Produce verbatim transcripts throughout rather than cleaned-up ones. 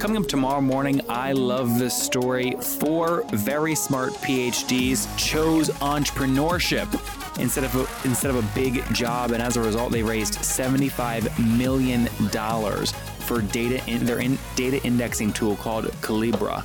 Coming up tomorrow morning, I love this story. Four very smart P H Ds chose entrepreneurship instead of a, instead of a big job, and as a result, they raised seventy-five million dollars for data in their in, data indexing tool called Calibra.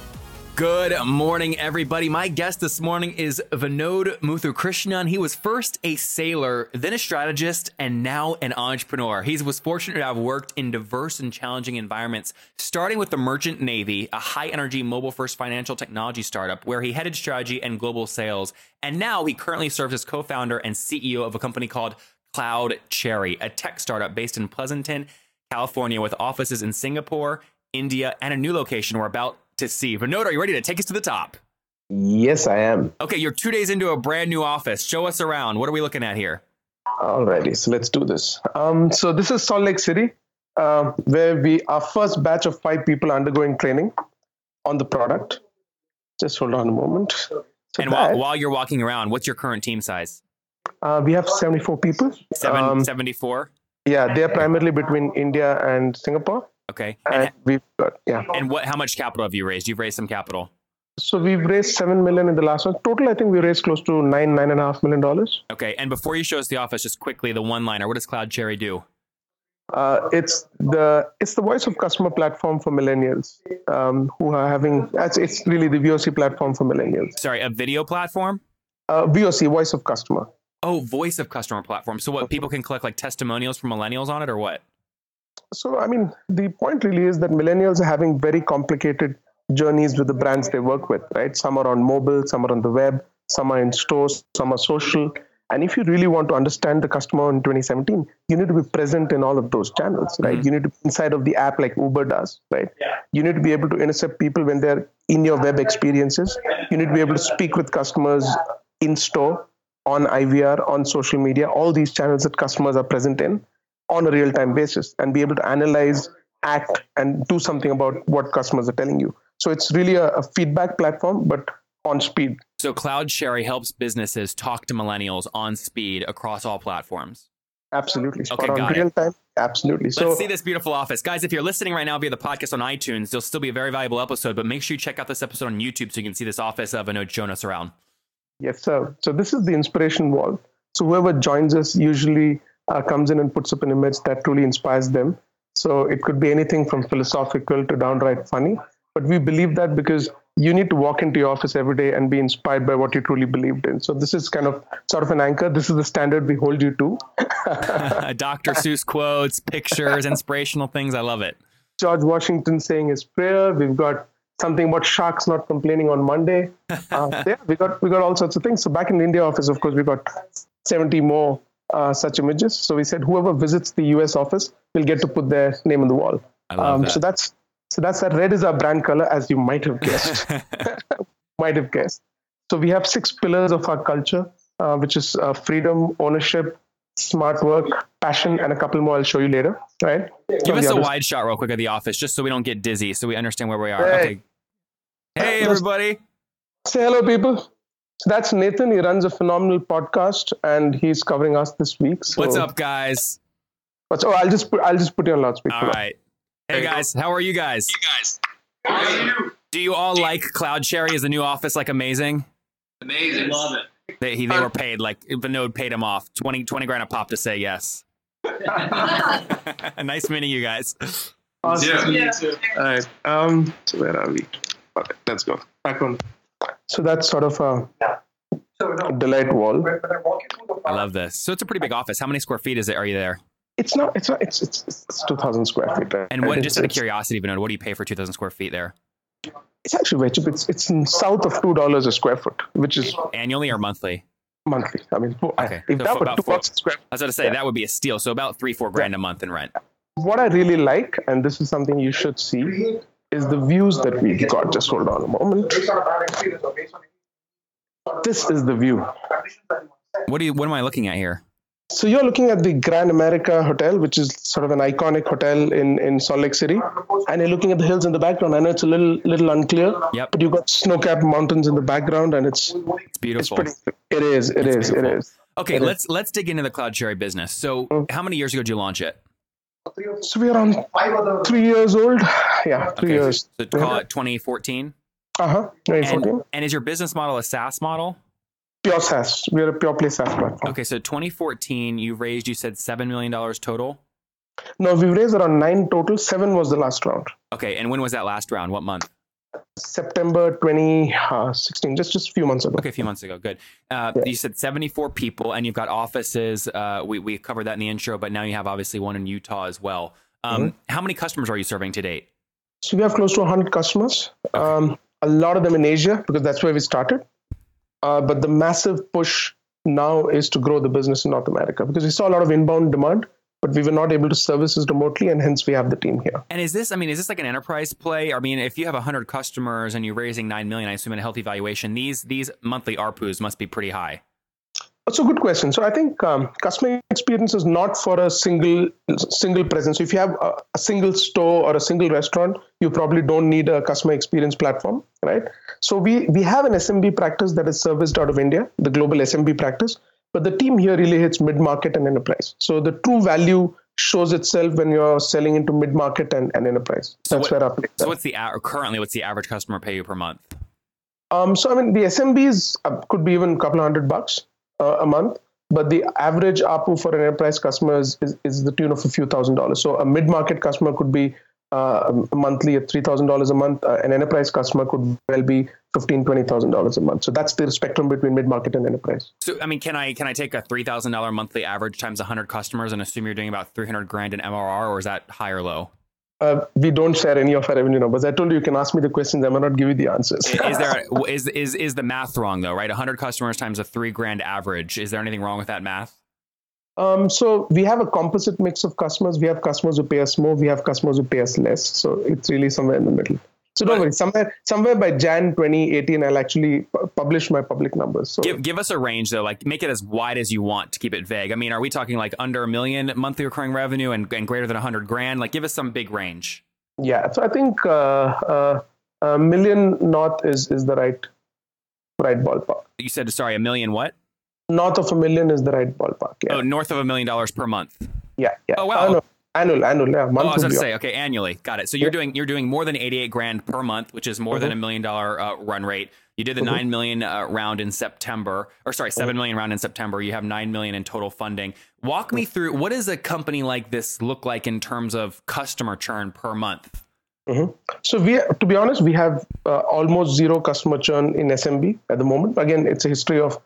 Good morning, everybody. My guest this morning is Vinod Muthukrishnan. He was first a sailor, then a strategist, and now an entrepreneur. He was fortunate to have worked in diverse and challenging environments, starting with the Merchant Navy, a high-energy, mobile-first financial technology startup where he headed strategy and global sales. And now he currently serves as co-founder and C E O of a company called Cloud Cherry, a tech startup based in Pleasanton, California, with offices in Singapore, India, and a new location we're about to see. Vinod, are you ready to take us to the top? Yes, I am. Okay, you're two days into a brand new office. Show us around. What are we looking at here? Alrighty, so let's do this. Um, so this is Salt Lake City, uh, where we our first batch of five people undergoing training on the product. Just hold on a moment. So and that, while, while you're walking around, what's your current team size? Uh, we have seventy-four people. Seven, um, seventy-four? Yeah, they're primarily between India and Singapore. Okay. And, and we've got, yeah. And what? How much capital have you raised? You've raised some capital. So we've raised seven million in the last one. Total, I think we raised close to nine, nine and a half million dollars. Okay. And before you show us the office, just quickly the one-liner. What does Cloud Cherry do? Uh, it's the it's the voice of customer platform for millennials um, who are having. It's really the V O C platform for millennials. Sorry, a video platform. Uh, V O C, voice of customer. Oh, voice of customer platform. So what, people can collect like testimonials from millennials on it, or what? So, I mean, the point really is that millennials are having very complicated journeys with the brands they work with, right? Some are on mobile, some are on the web, some are in stores, some are social. And if you really want to understand the customer in twenty seventeen, you need to be present in all of those channels, right? Mm-hmm. You need to be inside of the app like Uber does, right? Yeah. You need to be able to intercept people when they're in your web experiences. You need to be able to speak with customers in store, on I V R, on social media, all these channels that customers are present in on a real-time basis, and be able to analyze, act, and do something about what customers are telling you. So it's really a, a feedback platform, but on speed. So Cloud Cherry helps businesses talk to millennials on speed across all platforms. Absolutely. Spot okay, on got real it. Time. Absolutely. Let's so, see this beautiful office. Guys, if you're listening right now via the podcast on iTunes, there'll still be a very valuable episode, but make sure you check out this episode on YouTube so you can see this office of Vinod showing us around. Yes, sir. So this is the inspiration wall. So whoever joins us usually uh, comes in and puts up an image that truly inspires them. So it could be anything from philosophical to downright funny. But we believe that because you need to walk into your office every day and be inspired by what you truly believed in. So this is kind of sort of an anchor. This is the standard we hold you to. Doctor Seuss quotes, pictures, inspirational things. I love it. George Washington saying his prayer. We've got something about sharks not complaining on Monday. Uh, yeah, we got we got all sorts of things. So back in the India office, of course, we got seventy more uh, such images. So we said whoever visits the U S office will get to put their name on the wall. I love um, that. So that's so that's that. Red is our brand color, as you might have guessed. might have guessed. So we have six pillars of our culture, uh, which is uh, freedom, ownership, smart work, passion, and a couple more I'll show you later. Right? Give us a wide shot real quick of the office, just so we don't get dizzy, so we understand where we are. Hey. Okay. Hey, everybody. Say hello, people. So that's Nathan. He runs a phenomenal podcast and he's covering us this week. So. What's up, guys? What's, oh, I'll just put I'll just put you on loudspeaker. All right. Hey, guys. How are you guys? You guys. How are you? Do you all like Cloud Cherry? Is the new office like amazing? Amazing. I love it. They, he, they were paid like Vinod paid him off twenty, twenty grand a pop to say yes. Nice meeting you guys. Awesome. Yeah. Yeah. All right. Um, so where are we? Okay, let's go back on. So that's sort of a delight wall. I love this. So it's a pretty big office. How many square feet is it? Are you there? It's not. It's not. It's it's, it's two thousand square feet. Right? And what? And just out of curiosity, Vinod, what do you pay for two thousand square feet there? It's actually very cheap. It's it's south of two dollars a square foot, which is annually or monthly. Monthly. I mean, okay. If so that were two bucks a square foot, I was going to say yeah. that would be a steal. So about three, four grand yeah. a month in rent. What I really like, and this is something you should see. is the views that we got. Just hold on a moment. This is the view. What do you? What am I looking at here? So you're looking at the Grand America Hotel, which is sort of an iconic hotel in, in Salt Lake City. And you're looking at the hills in the background. I know it's a little little unclear, yep. But you've got snow-capped mountains in the background, and it's, it's beautiful. It's pretty, it is, it it's is, beautiful. it is. Okay, it let's is. let's dig into the Cloud Cherry business. So mm. how many years ago did you launch it? So we're around three years old. Yeah, three okay, years. So call it twenty fourteen? Uh-huh, twenty fourteen. And, and is your business model a SaaS model? Pure SaaS. We're a pure play SaaS platform. Okay, so twenty fourteen, you raised, you said seven million dollars total? No, we've raised around nine total. Seven was the last round. Okay, and when was that last round? What month? September twenty sixteen, just, just a few months ago. Okay, a few months ago, good. Uh, yeah. You said seventy-four people, and you've got offices. Uh, we, we covered that in the intro, but now you have obviously one in Utah as well. Um, mm-hmm. How many customers are you serving to date? So we have close to one hundred customers. Okay. Um, a lot of them in Asia, because that's where we started. Uh, but the massive push now is to grow the business in North America, because we saw a lot of inbound demand, but we were not able to service this remotely, and hence we have the team here. And is this, I mean, is this like an enterprise play? I mean, if you have one hundred customers and you're raising nine million dollars, I assume in a healthy valuation, these these monthly A R P Us must be pretty high. That's a good question. So I think um, customer experience is not for a single single presence. So if you have a, a single store or a single restaurant, you probably don't need a customer experience platform, right? So we, we have an S M B practice that is serviced out of India, the global S M B practice, but the team here really hits mid-market and enterprise. So the true value shows itself when you're selling into mid-market and, and enterprise. So That's what, where our play So what's the currently what's the average customer pay you per month? Um, so I mean, the S M Bs could be even a couple of hundred bucks. Uh, a month, but the average A R P U for an enterprise customer is, is, is the tune of a few thousand dollars. So a mid-market customer could be uh, monthly at three thousand dollars a month. Uh, an enterprise customer could well be fifteen thousand dollars, twenty thousand dollars a month. So that's the spectrum between mid-market and enterprise. So, I mean, can I can I take a three thousand dollars monthly average times one hundred customers and assume you're doing about three hundred grand in M R R, or is that high or low? Uh, we don't share any of our revenue numbers. I told you, you can ask me the questions. I may not give you the answers. is there a, is is is the math wrong though? Right, one hundred customers times a three grand average. Is there anything wrong with that math? Um, so we have a composite mix of customers. We have customers who pay us more. We have customers who pay us less. So it's really somewhere in the middle. So don't worry. Somewhere, somewhere by Jan twenty eighteen, I'll actually p- publish my public numbers. So give, give us a range though, like make it as wide as you want to keep it vague. I mean, are we talking like under a million monthly recurring revenue and, and greater than a hundred grand? Like, give us some big range. Yeah. So I think uh, uh, a million north is is the right right ballpark. You said sorry, a million what? North of a million is the right ballpark. Yeah. Oh, north of a million dollars per month. Yeah. Yeah. Oh wow. Annual, annual, yeah. Month oh, I was going to say, okay, annually, got it. So you're yeah. doing you're doing more than eighty-eight grand per month, which is more mm-hmm. than a million dollar uh, run rate. You did the mm-hmm. nine million uh, round in September, or sorry, seven mm-hmm. million round in September. You have nine million in total funding. Walk mm-hmm. me through, what does a company like this look like in terms of customer churn per month? Mm-hmm. So we, to be honest, we have uh, almost zero customer churn in S M B at the moment. Again, it's a history of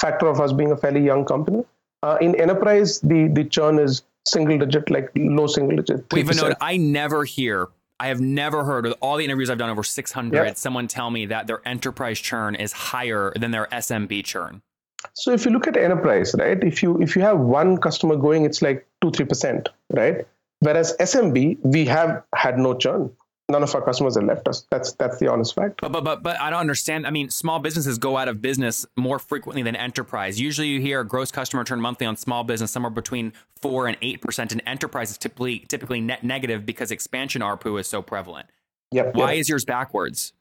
factor of us being a fairly young company. Uh, in enterprise, the the churn is single digit, like low single digit. Wait, Vinod, I never hear, I have never heard with all the interviews I've done over six hundred, yeah. someone tell me that their enterprise churn is higher than their S M B churn. So if you look at enterprise, right, if you if you have one customer going, it's like two, three percent, right? Whereas S M B, we have had no churn. None of our customers have left us. That's that's the honest fact. But, but but but I don't understand. I mean, small businesses go out of business more frequently than enterprise. Usually you hear gross customer churn monthly on small business somewhere between four and eight percent. And enterprise is typically typically net negative because expansion A R P U is so prevalent. Yep. Why yep. is yours backwards?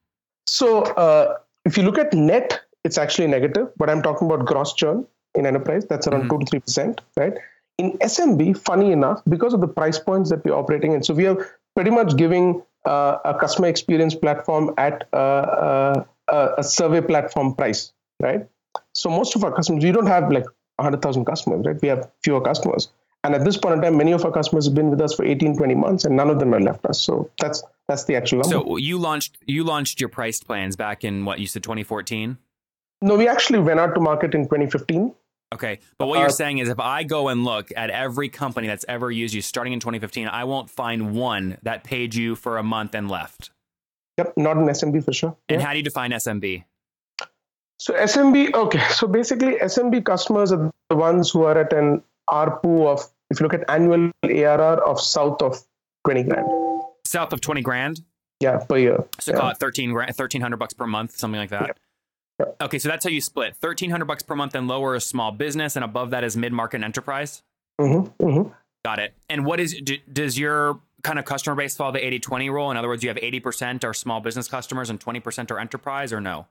So uh, if you look at net, it's actually negative, but I'm talking about gross churn in enterprise. That's around mm-hmm. two to three percent, right? In S M B, funny enough, because of the price points that we're operating in, so we are pretty much giving Uh, a customer experience platform at uh, uh, uh, a survey platform price, right? So most of our customers, we don't have like one hundred thousand customers, right? We have fewer customers. And at this point in time, many of our customers have been with us for eighteen, twenty months and none of them have left us. So that's that's the actual number. So you launched, you launched your priced plans back in what, you said twenty fourteen? No, we actually went out to market in twenty fifteen. Okay. But what uh, you're saying is if I go and look at every company that's ever used you starting in twenty fifteen, I won't find one that paid you for a month and left. Yep. Not an S M B for sure. And yeah. How do you define S M B? So S M B, okay. So basically S M B customers are the ones who are at an A R P U of, if you look at annual A R R of south of twenty grand. South of twenty grand? Yeah, per year. So yeah. Call it thirteen grand, thirteen hundred bucks per month, something like that. Yeah. Yeah. Okay, so that's how you split. Thirteen hundred bucks per month and lower is small business, and above that is mid market and enterprise. Mm-hmm. Mm-hmm. Got it. And what is do, does your kind of customer base follow the eighty twenty rule? In other words, you have eighty percent are small business customers and twenty percent are enterprise, or no?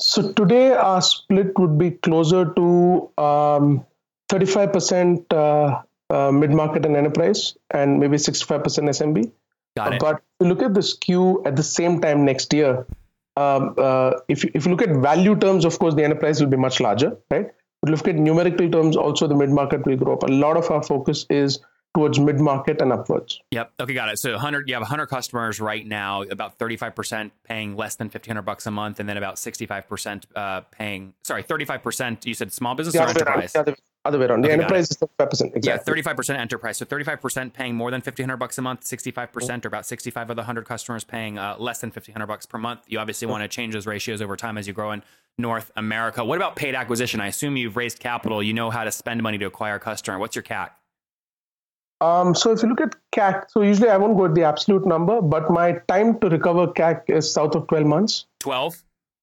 So today our split would be closer to um, thirty-five percent uh, uh, mid-market and enterprise, and maybe sixty-five percent S M B. Got it. But if you look at the S K U at the same time next year, um, uh, if, if you look at value terms, of course, the enterprise will be much larger, right? But look at numerical terms, also the mid-market will grow up. A lot of our focus is towards mid-market and upwards. Yep. Okay, got it. So one hundred, you have one hundred customers right now, about thirty-five percent paying less than fifteen hundred bucks a month, and then about sixty-five percent uh, paying, sorry, thirty-five percent, you said small business the or enterprise? Around, the other way around. The okay, enterprise is thirty-five percent. Exactly. Yeah, thirty-five percent enterprise. So thirty-five percent paying more than fifteen hundred bucks a month, sixty-five percent mm-hmm. or about sixty-five of the one hundred customers paying uh, less than fifteen hundred bucks per month. You obviously mm-hmm. want to change those ratios over time as you grow in North America. What about paid acquisition? I assume you've raised capital. You know how to spend money to acquire a customer. What's your C A C? Um, so if you look at C A C, so usually I won't go at the absolute number, but my time to recover C A C is south of twelve months. twelve?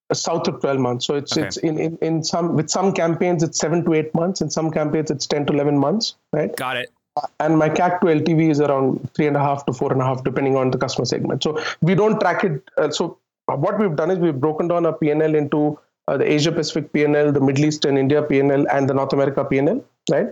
Uh, south of twelve months. So it's okay. it's in, in, in some with some campaigns it's seven to eight months, in some campaigns it's ten to eleven months, right? Got it. Uh, and my C A C to L T V is around three and a half to four and a half, depending on the customer segment. So we don't track it. Uh, so what we've done is we've broken down our P and L into uh, the Asia Pacific P and L, the Middle East and India P and L, and the North America P and L, right?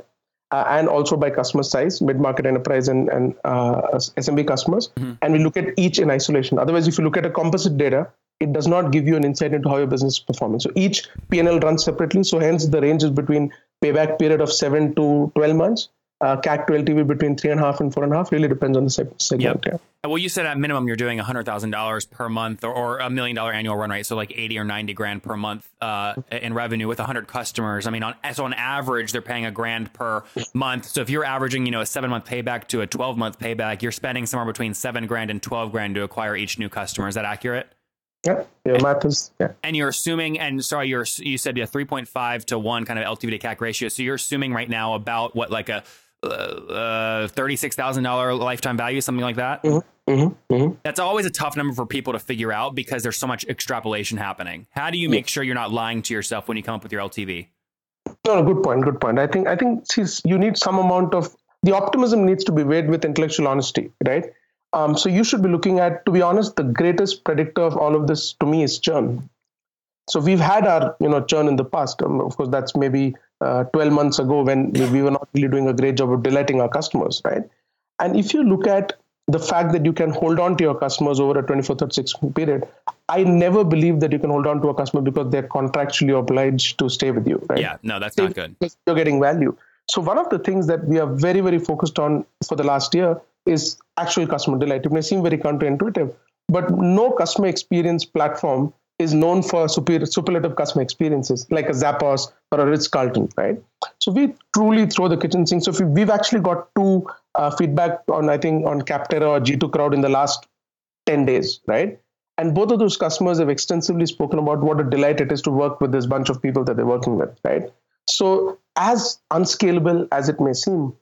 Uh, and also by customer size, mid-market enterprise and, and uh, S M B customers. Mm-hmm. And we look at each in isolation. Otherwise, if you look at a composite data, it does not give you an insight into how your business is performing. So each P and L runs separately. So hence the range is between payback period of seven to twelve months, uh, C A C to L T V between three and a half and four and a half, really depends on the segment. Yep. Yeah. Well, you said at minimum, you're doing one hundred thousand dollars per month or, or a million dollar annual run rate. So like eighty or ninety grand per month uh, in revenue with one hundred customers. I mean, on, so on average, they're paying a grand per month. So if you're averaging, you know, a seven month payback to a twelve month payback, you're spending somewhere between seven grand and twelve grand to acquire each new customer. Is that accurate? Yeah. Your math is, yeah. And you're assuming, and sorry, you're, you said a yeah, three point five to one kind of L T V to C A C ratio. So you're assuming right now about what, like a Uh, thirty-six thousand dollars lifetime value, something like that. Mm-hmm, mm-hmm, mm-hmm. That's always a tough number for people to figure out because there's so much extrapolation happening. How do you make yeah. sure you're not lying to yourself when you come up with your L T V? No, no, good point. Good point. I think I think see, you need some amount of the optimism needs to be weighed with intellectual honesty, right? Um, so you should be looking at, to be honest, the greatest predictor of all of this to me is churn. So we've had our, you know, churn in the past. Um, of course, that's maybe uh, twelve months ago when we, we were not really doing a great job of delighting our customers, right? And if you look at the fact that you can hold on to your customers over a twenty-four, thirty-six period, I never believe that you can hold on to a customer because they're contractually obliged to stay with you, right? Yeah, no, that's not good. Because you're getting value. So one of the things that we are very, very focused on for the last year is actual customer delight. It may seem very counterintuitive, but no customer experience platform is known for superior, superlative customer experiences like a Zappos or a Ritz Carlton, right? So we truly throw the kitchen sink. So if we, we've actually got two uh, feedback on, I think, on Capterra or G two Crowd in the last ten days, right? And both of those customers have extensively spoken about what a delight it is to work with this bunch of people that they're working with, right? So as unscalable as it may seem,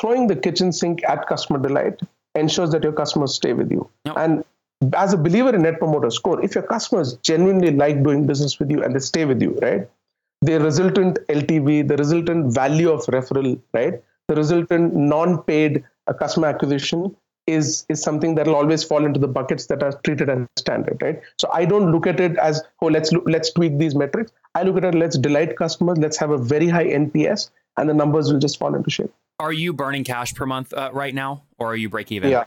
throwing the kitchen sink at customer delight ensures that your customers stay with you. Yep. And as a believer in Net Promoter Score, if your customers genuinely like doing business with you and they stay with you, right? The resultant L T V, the resultant value of referral, right? The resultant non-paid uh, customer acquisition is, is something that will always fall into the buckets that are treated as standard, right? So I don't look at it as, oh, let's lo- let's tweak these metrics. I look at it, let's delight customers, let's have a very high N P S, and the numbers will just fall into shape. Are you burning cash per month uh, right now, or are you break even? Yeah.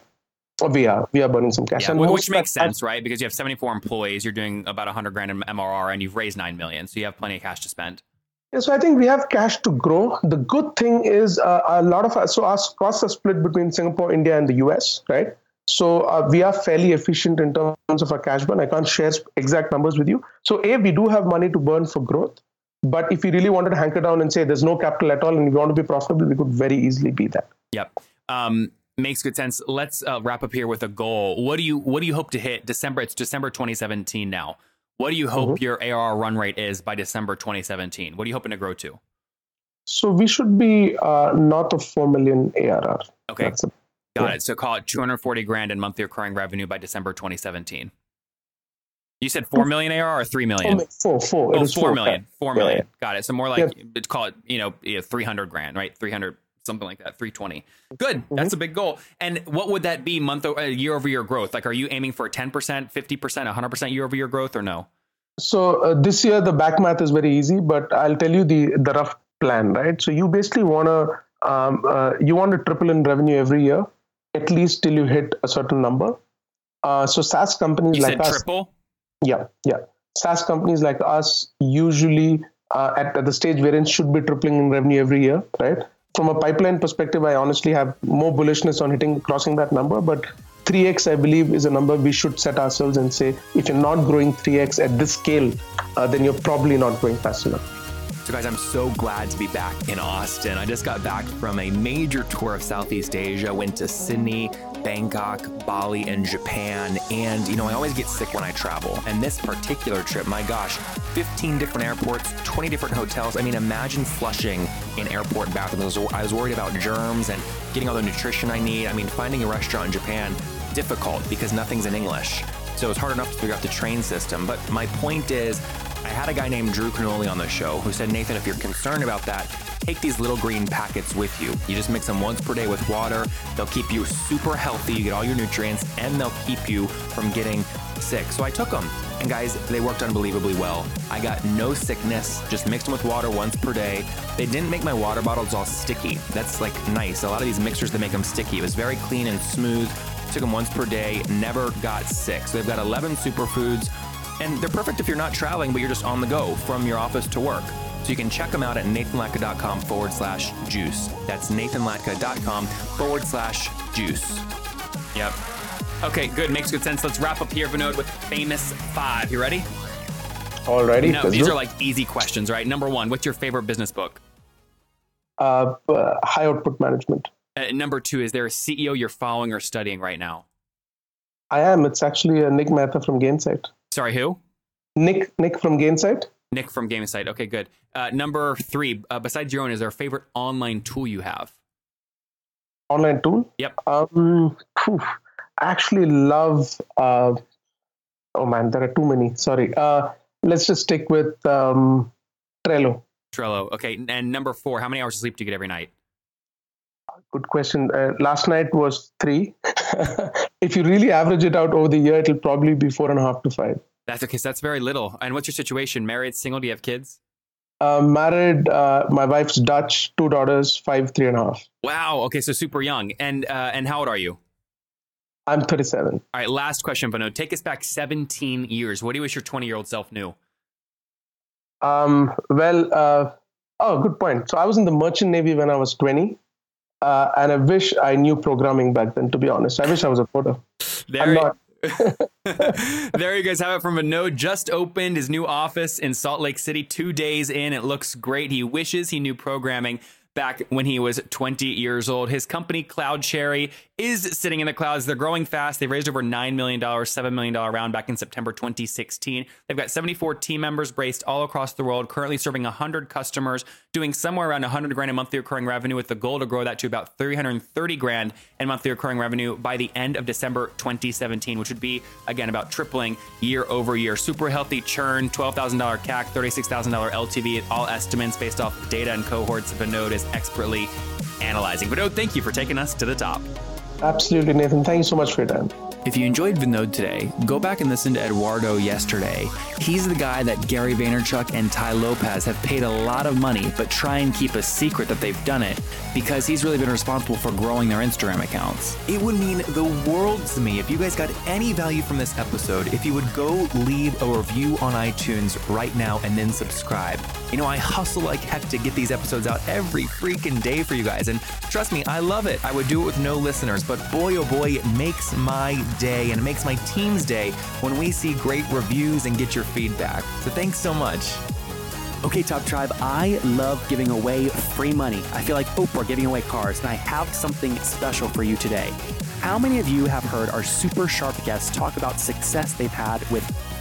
Oh, we are we are burning some cash, yeah, and which makes sense, right? Because you have seventy-four employees, you're doing about one hundred grand in M R R, and you've raised nine million, so you have plenty of cash to spend. Yeah, so I think we have cash to grow. The good thing is uh, a lot of our, so our costs are split between Singapore, India, and the U S, right? So uh, we are fairly efficient in terms of our cash burn. I can't share exact numbers with you. So a we do have money to burn for growth, but if we really wanted to hanker down and say there's no capital at all and we want to be profitable, we could very easily be that. Yep. Um, Makes good sense. Let's uh, wrap up here with a goal. What do you what do you hope to hit? December, it's December twenty seventeen now. What do you hope mm-hmm. your A R R run rate is by December twenty seventeen? What are you hoping to grow to? So we should be uh, north of four million A R R. Okay. That's a, Got right. it. So call it two hundred forty grand in monthly recurring revenue by December twenty seventeen. You said four million A R or three million? Four, four. Oh, it was four, four million. Four million. Yeah, yeah. Got it. So more like, yeah. call it, you know, three hundred grand, right? three hundred, something like that. three twenty. Good. Mm-hmm. That's a big goal. And what would that be month over, year over year growth? Like, are you aiming for ten percent, fifty percent, one hundred percent year over year growth or no? So uh, this year, the back math is very easy, but I'll tell you the, the rough plan, right? So you basically want to, um, uh, you want to triple in revenue every year, at least till you hit a certain number. Uh, so SaaS companies you like us. Triple? Yeah, yeah. SaaS companies like us usually uh, at, at the stage wherein should be tripling in revenue every year, right? From a pipeline perspective, I honestly have more bullishness on hitting crossing that number, but three x, I believe, is a number we should set ourselves and say, if you're not growing three x at this scale, uh, then you're probably not growing fast enough. So guys, I'm so glad to be back in Austin. I just got back from a major tour of Southeast Asia, went to Sydney, Bangkok, Bali, and Japan. And, you know, I always get sick when I travel. And this particular trip, my gosh, fifteen different airports, twenty different hotels. I mean, imagine flushing in airport bathrooms. I was worried about germs and getting all the nutrition I need. I mean, finding a restaurant in Japan, difficult because nothing's in English. So it's hard enough to figure out the train system. But my point is, I had a guy named Drew Cannoli on the show who said, Nathan, if you're concerned about that, take these little green packets with you. You just mix them once per day with water. They'll keep you super healthy. You get all your nutrients and they'll keep you from getting sick. So I took them and guys, they worked unbelievably well. I got no sickness, just mixed them with water once per day. They didn't make my water bottles all sticky. That's like nice. A lot of these mixers, they make them sticky. It was very clean and smooth. Took them once per day, never got sick. So they've got eleven superfoods. And they're perfect if you're not traveling, but you're just on the go from your office to work. So you can check them out at nathanlatka.com forward slash juice. That's nathanlatka.com forward slash juice. Yep. Okay, good. Makes good sense. Let's wrap up here, Vinod, with Famous Five. You ready? All righty. No, these are like easy questions, right? Number one, what's your favorite business book? Uh, uh, high Output Management. Uh, number two, is there a C E O you're following or studying right now? I am. It's actually uh, Nick Mehta from Gainsight. Sorry, who? Nick Nick from Gainsight. Nick from Gainsight. Okay, good. Uh, number three, uh, besides your own, is there a favorite online tool you have? Online tool? Yep. Um, actually love, uh, oh man, there are too many. Sorry. Uh, let's just stick with um, Trello. Trello. Okay. And number four, how many hours of sleep do you get every night? Good question. Uh, last night was three. If you really average it out over the year, it'll probably be four and a half to five. That's okay. So that's very little. And what's your situation? Married, single? Do you have kids? Uh, married. Uh, my wife's Dutch. Two daughters, five, three and a half. Wow. Okay. So super young. And uh, and how old are you? I'm thirty-seven. All right. Last question, Vinod. Take us back seventeen years. What do you wish your twenty-year-old self knew? Um. Well, uh, oh, good point. So I was in the Merchant Navy when I was twenty. Uh, and I wish I knew programming back then, to be honest. I wish I was a coder. There, you- there you guys have it from Vinod. Just opened his new office in Salt Lake City, two days in. It looks great. He wishes he knew programming back when he was twenty years old. His company, Cloud Cherry, is sitting in the clouds. They're growing fast. They've raised over nine million dollars, seven million dollars round back in September twenty sixteen. They've got seventy-four team members based all across the world, currently serving one hundred customers, doing somewhere around one hundred grand in monthly recurring revenue with the goal to grow that to about three hundred thirty grand in monthly recurring revenue by the end of December twenty seventeen, which would be, again, about tripling year over year. Super healthy churn, twelve thousand dollars C A C, thirty-six thousand dollars L T V at all estimates based off data and cohorts have been noticed. Expertly analyzing. Vinod, thank you for taking us to the top. Absolutely, Nathan. Thank you so much for your time. If you enjoyed Vinod today, go back and listen to Eduardo yesterday. He's the guy that Gary Vaynerchuk and Ty Lopez have paid a lot of money, but try and keep a secret that they've done it because he's really been responsible for growing their Instagram accounts. It would mean the world to me if you guys got any value from this episode, if you would go leave a review on iTunes right now and then subscribe. You know, I hustle like heck to get these episodes out every freaking day for you guys. And trust me, I love it. I would do it with no listeners, but boy, oh boy, it makes my day and it makes my team's day when we see great reviews and get your feedback. So thanks so much. Okay, Top Tribe, I love giving away free money. I feel like Oprah giving away cars, and I have something special for you today. How many of you have heard our super sharp guests talk about success they've had with